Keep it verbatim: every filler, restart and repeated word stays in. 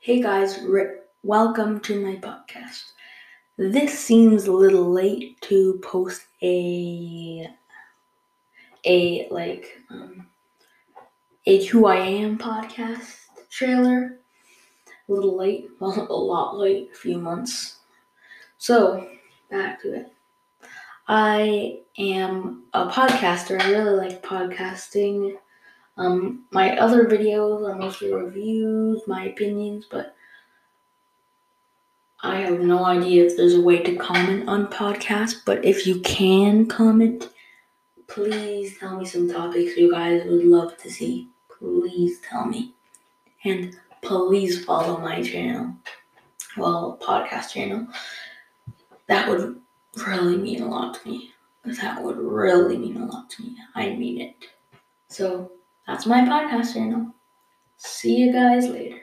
Hey guys, Rick, welcome to my podcast. This seems a little late to post a a like um, a Who I Am podcast trailer. A little late, well, a lot late, a few months. So back to it. I am a podcaster. I really like podcasting. Um, my other videos are mostly reviews, my opinions, but I have no idea if there's a way to comment on podcasts, but if you can comment, please tell me some topics you guys would love to see. Please tell me. And please follow my channel. Well, podcast channel. That would really mean a lot to me. That would really mean a lot to me. I mean it. So, that's my podcast channel. See you guys later.